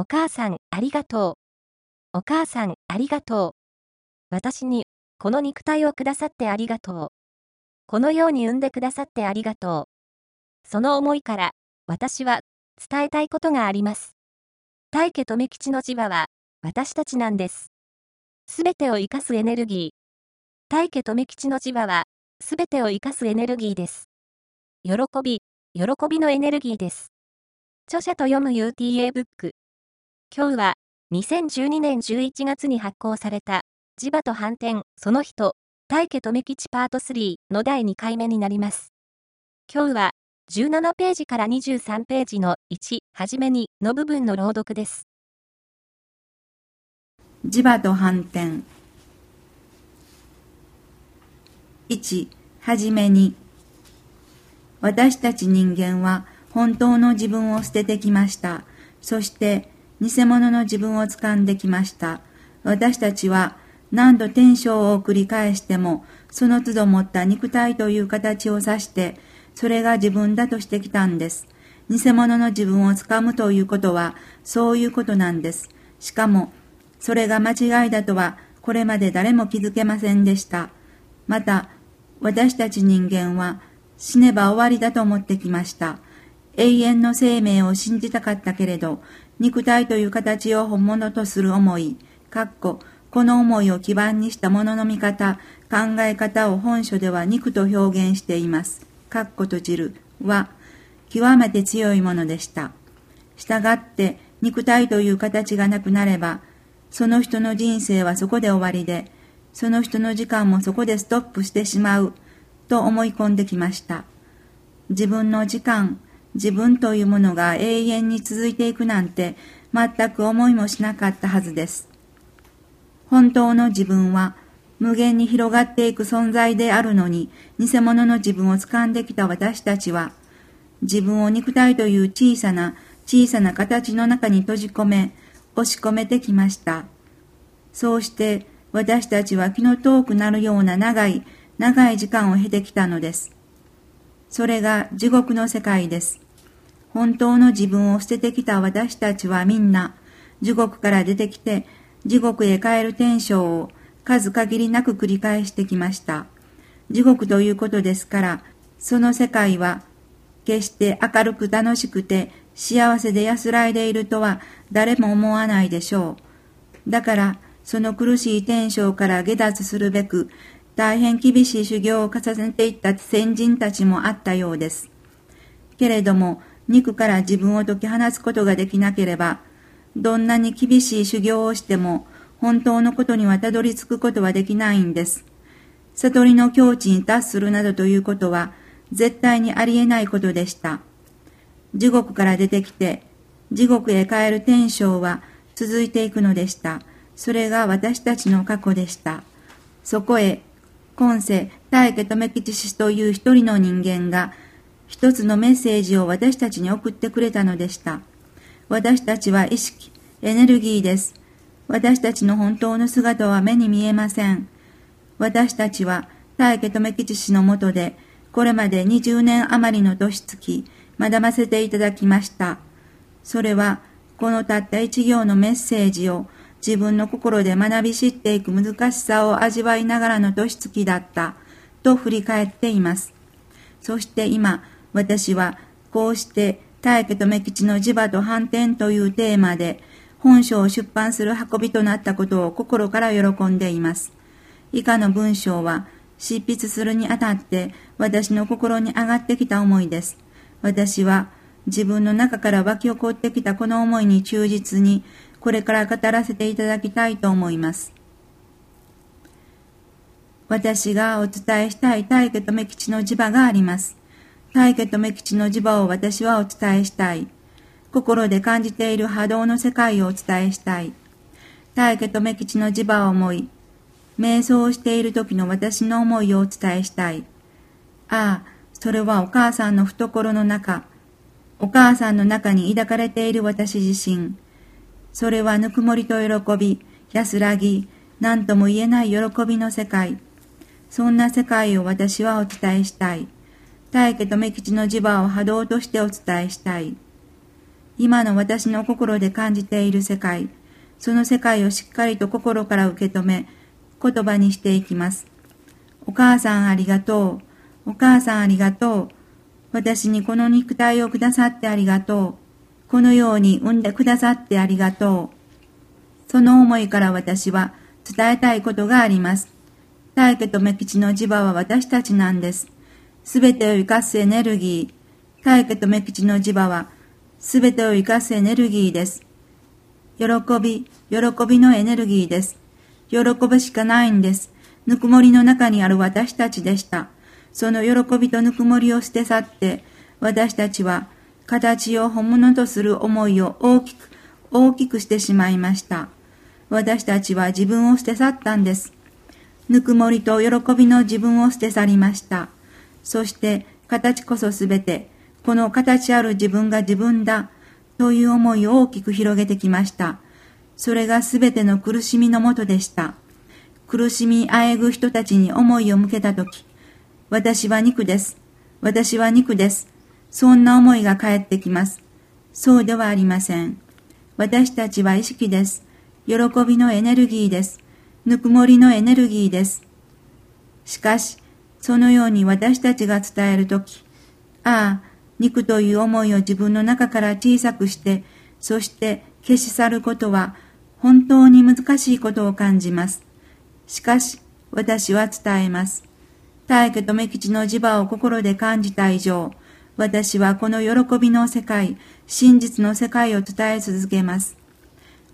お母さんありがとう。お母さんありがとう。私にこの肉体をくださってありがとう。このように産んでくださってありがとう。その思いから私は伝えたいことがあります。大家留吉の磁場は私たちなんです。すべてを生かすエネルギー。大家留吉の磁場はすべてを生かすエネルギーです。喜び、喜びのエネルギーです。著者と読む UTA ブック。今日は2012年11月に発行された磁場と反転その人。大家留吉パート3の第2回目になります。今日は17ページから23ページの1、はじめにの部分の朗読です。磁場と反転。1、はじめに。私たち人間は本当の自分を捨ててきました。そして偽物の自分を掴んできました。私たちは何度転生を繰り返しても、その都度持った肉体という形を指して、それが自分だとしてきたんです。偽物の自分をつかむということは、そういうことなんです。しかも、それが間違いだとは、これまで誰も気づけませんでした。また、私たち人間は、死ねば終わりだと思ってきました。永遠の生命を信じたかったけれど、肉体という形を本物とする思い、この思いを基盤にしたものの見方、考え方を本書では肉と表現しています。は、極めて強いものでした。したがって、肉体という形がなくなれば、その人の人生はそこで終わりで、その人の時間もそこでストップしてしまう、と思い込んできました。自分の時間、自分というものが永遠に続いていくなんて、全く思いもしなかったはずです。本当の自分は無限に広がっていく存在であるのに、偽物の自分を掴んできた私たちは、自分を肉体という小さな形の中に閉じ込め、押し込めてきました。そうして私たちは気の遠くなるような長い時間を経てきたのです。それが地獄の世界です。本当の自分を捨ててきた私たちはみんな、地獄から出てきて、地獄へ帰る転生を数限りなく繰り返してきました。地獄ということですから、その世界は決して明るく楽しくて幸せで安らいでいるとは誰も思わないでしょう。だから、その苦しい転生から下脱するべく、大変厳しい修行を重ねていった先人たちもあったようです。けれども、肉から自分を解き放つことができなければ、どんなに厳しい修行をしても、本当のことにはたどり着くことはできないんです。悟りの境地に達するなどということは、絶対にありえないことでした。地獄から出てきて、地獄へ帰る転生は続いていくのでした。それが私たちの過去でした。そこへ、今世、大家留吉氏という一人の人間が、一つのメッセージを私たちに送ってくれたのでした。私たちは意識、エネルギーです。私たちの本当の姿は目に見えません。私たちは、大家留吉氏の下で、これまで20年余りの年月、学ばせていただきました。それは、このたった一行のメッセージを、自分の心で学び知っていく難しさを味わいながらの年月だった、と振り返っています。そして今、私は、こうして、大家留吉の磁場と反転というテーマで本書を出版する運びとなったことを心から喜んでいます。以下の文章は執筆するにあたって私の心に上がってきた思いです。私は自分の中から湧き起こってきたこの思いに忠実にこれから語らせていただきたいと思います。私がお伝えしたい大家留吉の磁場があります。大家留吉の磁場を私はお伝えしたい。心で感じている波動の世界をお伝えしたい。大家留吉の磁場を思い、瞑想をしている時の私の思いをお伝えしたい。ああ、それはお母さんの懐の中、お母さんの中に抱かれている私自身。それはぬくもりと喜び、安らぎ、何とも言えない喜びの世界。そんな世界を私はお伝えしたい。大家留吉の磁場を波動としてお伝えしたい。今の私の心で感じている世界、その世界をしっかりと心から受け止め、言葉にしていきます。お母さんありがとう。お母さんありがとう。私にこの肉体をくださってありがとう。このように産んでくださってありがとう。その思いから私は伝えたいことがあります。大家と目吉の磁場は私たちなんです。すべてを生かすエネルギー。大家と目吉の磁場はすべてを生かすエネルギーです。喜び、喜びのエネルギーです。喜ぶしかないんです。ぬくもりの中にある私たちでした。その喜びとぬくもりを捨て去って、私たちは形を本物とする思いを大きくしてしまいました。私たちは自分を捨て去ったんです。ぬくもりと喜びの自分を捨て去りました。そして形こそすべて、この形ある自分が自分だという思いを大きく広げてきました。それがすべての苦しみのもとでした。苦しみあえぐ人たちに思いを向けたとき、私は肉です。私は肉です。そんな思いが返ってきます。そうではありません。私たちは意識です。喜びのエネルギーです。ぬくもりのエネルギーです。しかし、そのように私たちが伝えるとき、ああ、肉という思いを自分の中から小さくして、そして消し去ることは本当に難しいことを感じます。しかし、私は伝えます。大家と目吉の磁場を心で感じた以上、私はこの喜びの世界、真実の世界を伝え続けます。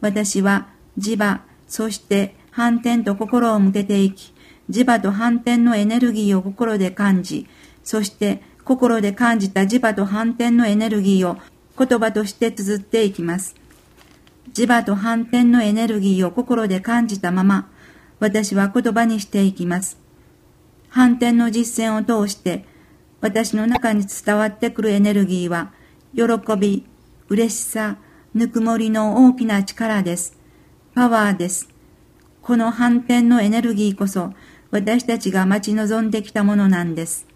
私は磁場、そして反転と心を向けていき、磁場と反転のエネルギーを心で感じ、そして心で感じた磁場と反転のエネルギーを言葉として綴っていきます。磁場と反転のエネルギーを心で感じたまま、私は言葉にしていきます。反転の実践を通して、私の中に伝わってくるエネルギーは、喜び、嬉しさ、ぬくもりの大きな力です。パワーです。この反転のエネルギーこそ、私たちが待ち望んできたものなんです。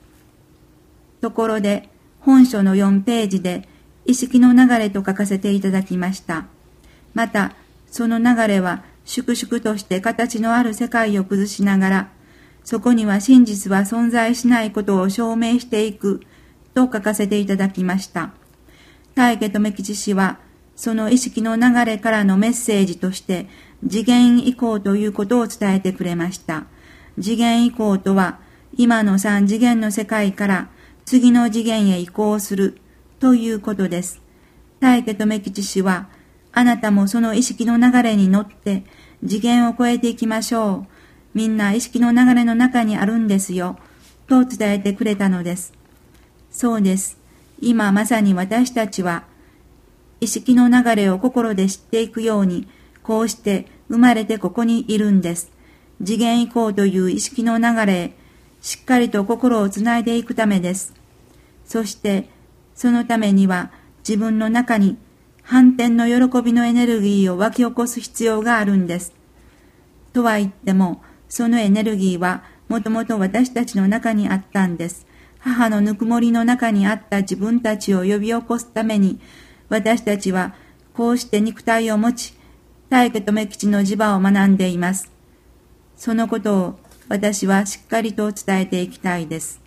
ところで、本書の4ページで、意識の流れと書かせていただきました。また、その流れは、粛々として形のある世界を崩しながら、そこには真実は存在しないことを証明していくと書かせていただきました。大家と目吉氏は、その意識の流れからのメッセージとして、次元移行ということを伝えてくれました。次元移行とは、今の3次元の世界から次の次元へ移行するということです。大家と目吉氏は、あなたもその意識の流れに乗って次元を超えていきましょう。みんな意識の流れの中にあるんですよ、と伝えてくれたのです。そうです。今まさに私たちは、意識の流れを心で知っていくように、こうして生まれてここにいるんです。次元移行という意識の流れへ、しっかりと心をつないでいくためです。そして、そのためには自分の中に反転の喜びのエネルギーを湧き起こす必要があるんです。とは言っても、そのエネルギーはもともと私たちの中にあったんです。母のぬくもりの中にあった自分たちを呼び起こすために、私たちはこうして肉体を持ち、大家と目吉の磁場を学んでいます。そのことを私はしっかりと伝えていきたいです。